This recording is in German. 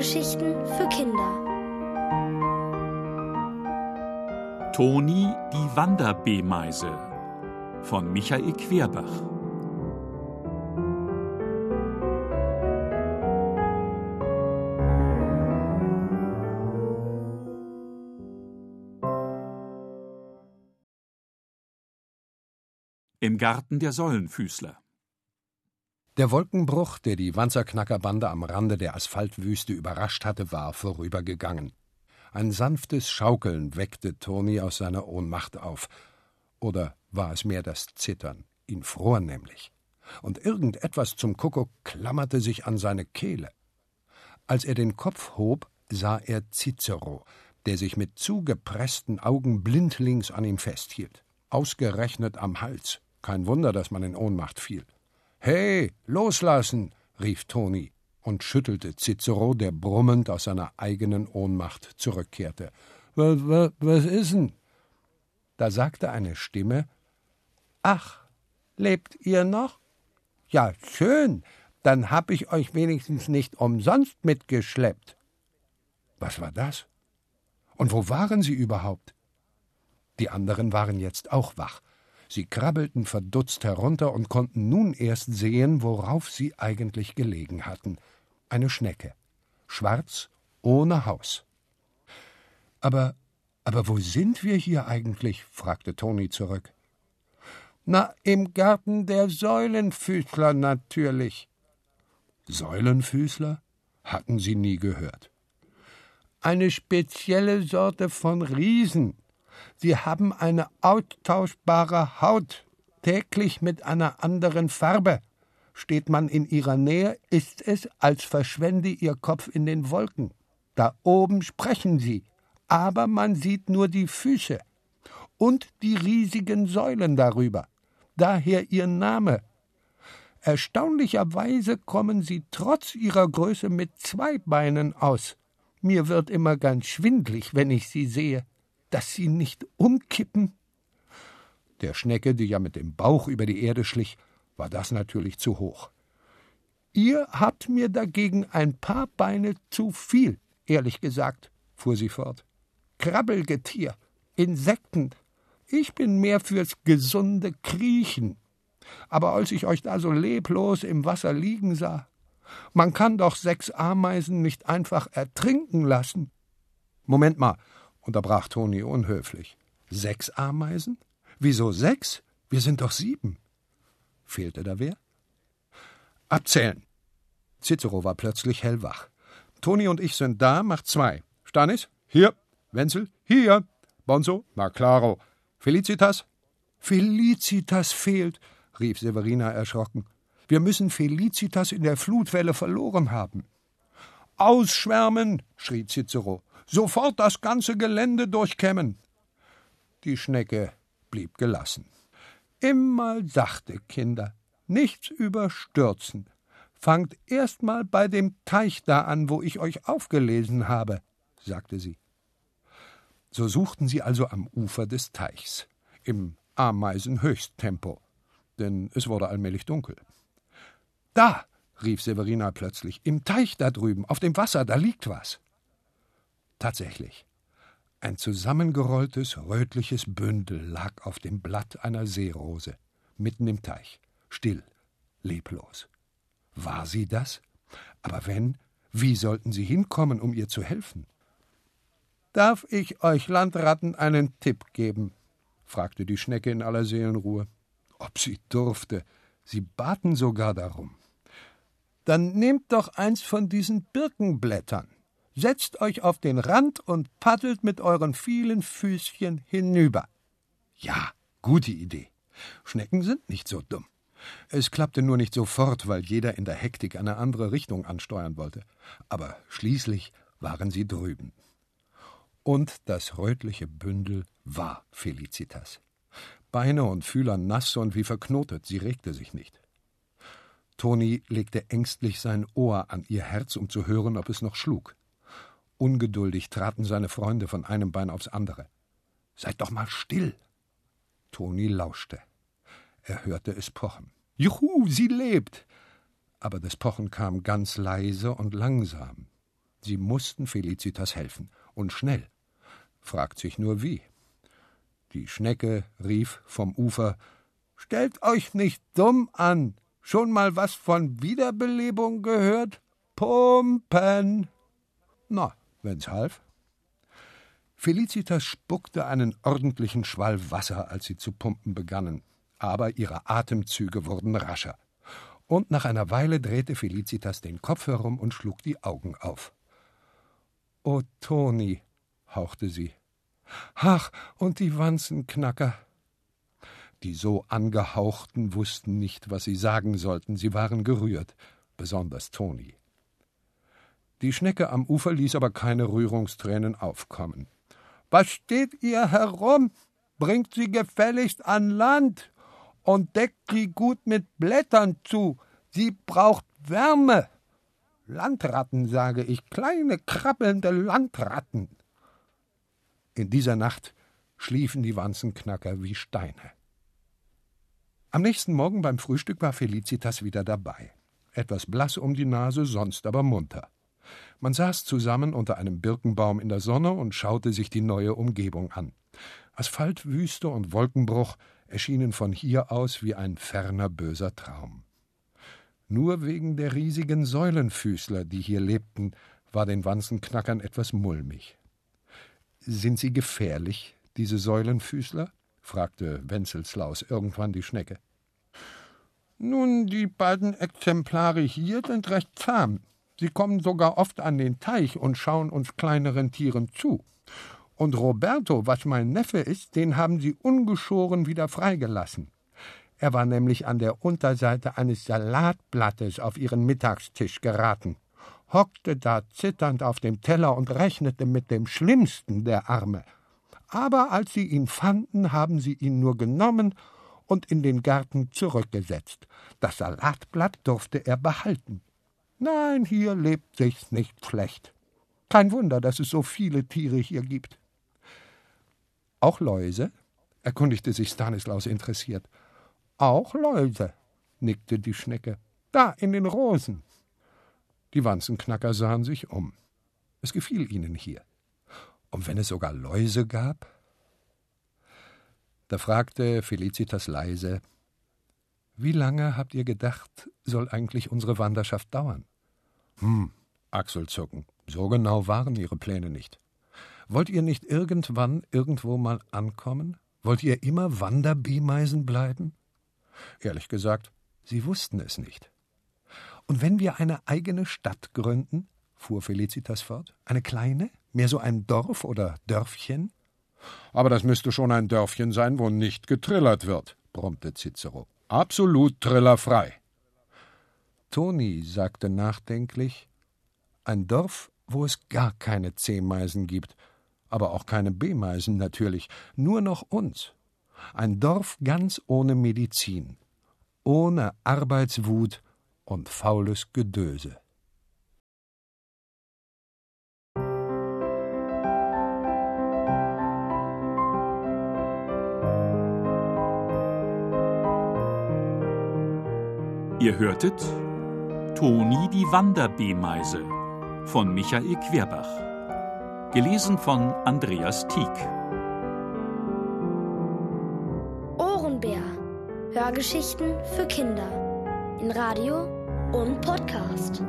Hörgeschichten für Kinder. Toni, die Wanderbimeise von Michael Querbach. Im Garten der Säulenfüßler. Der Wolkenbruch, der die Wanzenknackerbande am Rande der Asphaltwüste überrascht hatte, war vorübergegangen. Ein sanftes Schaukeln weckte Toni aus seiner Ohnmacht auf. Oder war es mehr das Zittern? Ihn fror nämlich. Und irgendetwas zum Kuckuck klammerte sich an seine Kehle. Als er den Kopf hob, sah er Cicero, der sich mit zugepressten Augen blindlings an ihm festhielt. Ausgerechnet am Hals. Kein Wunder, dass man in Ohnmacht fiel. »Hey, loslassen«, rief Toni und schüttelte Cicero, der brummend aus seiner eigenen Ohnmacht zurückkehrte. »Was ist denn?« Da sagte eine Stimme, »Ach, lebt ihr noch? Ja, schön, dann hab ich euch wenigstens nicht umsonst mitgeschleppt.« Was war das? Und wo waren sie überhaupt? Die anderen waren jetzt auch wach. Sie krabbelten verdutzt herunter und konnten nun erst sehen, worauf sie eigentlich gelegen hatten. Eine Schnecke. Schwarz, ohne Haus. »Aber wo sind wir hier eigentlich?« fragte Toni zurück. »Na, im Garten der Säulenfüßler natürlich.« Säulenfüßler? Hatten sie nie gehört. »Eine spezielle Sorte von Riesen. Sie haben eine austauschbare Haut, täglich mit einer anderen Farbe. Steht man in ihrer Nähe, ist es, als verschwände ihr Kopf in den Wolken. Da oben sprechen sie, aber man sieht nur die Füße und die riesigen Säulen darüber. Daher ihr Name. Erstaunlicherweise kommen sie trotz ihrer Größe mit zwei Beinen aus. Mir wird immer ganz schwindlig, wenn ich sie sehe. Dass sie nicht umkippen?« Der Schnecke, die ja mit dem Bauch über die Erde schlich, war das natürlich zu hoch. »Ihr habt mir dagegen ein paar Beine zu viel, ehrlich gesagt«, fuhr sie fort. »Krabbelgetier, Insekten, ich bin mehr fürs gesunde Kriechen. Aber als ich euch da so leblos im Wasser liegen sah, man kann doch 6 Ameisen nicht einfach ertrinken lassen.« »Moment mal«, unterbrach Toni unhöflich. »6 Ameisen? Wieso 6? Wir sind doch 7.« Fehlte da wer? »Abzählen!« Cicero war plötzlich hellwach. »Toni und ich sind da, macht 2. Stanis? Hier. Wenzel? Hier. Bonzo? Na claro. Felicitas?« »Felicitas fehlt«, rief Severina erschrocken. »Wir müssen Felicitas in der Flutwelle verloren haben.« »Ausschwärmen«, schrie Cicero. »Sofort das ganze Gelände durchkämmen!« Die Schnecke blieb gelassen. »Immer sachte, Kinder, nichts überstürzen. Fangt erst mal bei dem Teich da an, wo ich euch aufgelesen habe«, sagte sie. So suchten sie also am Ufer des Teichs, im Ameisenhöchsttempo, denn es wurde allmählich dunkel. »Da«, rief Severina plötzlich, »im Teich da drüben, auf dem Wasser, da liegt was.« Tatsächlich. Ein zusammengerolltes, rötliches Bündel lag auf dem Blatt einer Seerose, mitten im Teich, still, leblos. War sie das? Aber wenn, wie sollten sie hinkommen, um ihr zu helfen? »Darf ich euch Landratten einen Tipp geben?« fragte die Schnecke in aller Seelenruhe. Ob sie durfte, sie baten sogar darum. »Dann nehmt doch eins von diesen Birkenblättern. Setzt euch auf den Rand und paddelt mit euren vielen Füßchen hinüber.« Ja, gute Idee. Schnecken sind nicht so dumm. Es klappte nur nicht sofort, weil jeder in der Hektik eine andere Richtung ansteuern wollte. Aber schließlich waren sie drüben. Und das rötliche Bündel war Felicitas. Beine und Fühler nass und wie verknotet, sie regte sich nicht. Toni legte ängstlich sein Ohr an ihr Herz, um zu hören, ob es noch schlug. Ungeduldig traten seine Freunde von einem Bein aufs andere. »Seid doch mal still!« Toni lauschte. Er hörte es pochen. »Juhu, sie lebt!« Aber das Pochen kam ganz leise und langsam. Sie mussten Felicitas helfen. Und schnell. Fragt sich nur wie. Die Schnecke rief vom Ufer: »Stellt euch nicht dumm an! Schon mal was von Wiederbelebung gehört? Pumpen!« Na, wenn's half. Felicitas spuckte einen ordentlichen Schwall Wasser, als sie zu pumpen begannen. Aber ihre Atemzüge wurden rascher. Und nach einer Weile drehte Felicitas den Kopf herum und schlug die Augen auf. »Oh, Toni«, hauchte sie. »Ach, und die Wanzenknacker!« Die so Angehauchten wussten nicht, was sie sagen sollten. Sie waren gerührt, besonders Toni. Die Schnecke am Ufer ließ aber keine Rührungstränen aufkommen. »Was steht ihr herum? Bringt sie gefälligst an Land und deckt sie gut mit Blättern zu. Sie braucht Wärme. Landratten, sage ich, kleine, krabbelnde Landratten.« In dieser Nacht schliefen die Wanzenknacker wie Steine. Am nächsten Morgen beim Frühstück war Felicitas wieder dabei. Etwas blass um die Nase, sonst aber munter. Man saß zusammen unter einem Birkenbaum in der Sonne und schaute sich die neue Umgebung an. Asphaltwüste und Wolkenbruch erschienen von hier aus wie ein ferner böser Traum. Nur wegen der riesigen Säulenfüßler, die hier lebten, war den Wanzenknackern etwas mulmig. »Sind sie gefährlich, diese Säulenfüßler?« fragte Wenzelslaus irgendwann die Schnecke. »Nun, die beiden Exemplare hier sind recht zahm. Sie kommen sogar oft an den Teich und schauen uns kleineren Tieren zu. Und Roberto, was mein Neffe ist, den haben sie ungeschoren wieder freigelassen. Er war nämlich an der Unterseite eines Salatblattes auf ihren Mittagstisch geraten, hockte da zitternd auf dem Teller und rechnete mit dem Schlimmsten, der Arme. Aber als sie ihn fanden, haben sie ihn nur genommen und in den Garten zurückgesetzt. Das Salatblatt durfte er behalten. Nein, hier lebt sich's nicht schlecht. Kein Wunder, dass es so viele Tiere hier gibt.« »Auch Läuse?« erkundigte sich Stanislaus interessiert. »Auch Läuse«, nickte die Schnecke. »Da, in den Rosen.« Die Wanzenknacker sahen sich um. Es gefiel ihnen hier. Und wenn es sogar Läuse gab? Da fragte Felicitas leise: »Wie lange, habt ihr gedacht, soll eigentlich unsere Wanderschaft dauern?« Achselzucken. So genau waren ihre Pläne nicht. »Wollt ihr nicht irgendwann irgendwo mal ankommen? Wollt ihr immer Wanderbimeisen bleiben?« Ehrlich gesagt, sie wussten es nicht. »Und wenn wir eine eigene Stadt gründen?«, fuhr Felicitas fort. »Eine kleine? Mehr so ein Dorf oder Dörfchen?« »Aber das müsste schon ein Dörfchen sein, wo nicht getrillert wird«, brummte Cicero. »Absolut trillerfrei.« Toni sagte nachdenklich: »Ein Dorf, wo es gar keine C-Meisen gibt, aber auch keine B-Meisen natürlich, nur noch uns. Ein Dorf ganz ohne Medizin, ohne Arbeitswut und faules Gedöse.« Ihr hörtet Toni die Wanderbimeise von Michael Querbach, gelesen von Andreas Thieck. Ohrenbär, Hörgeschichten für Kinder in Radio und Podcast.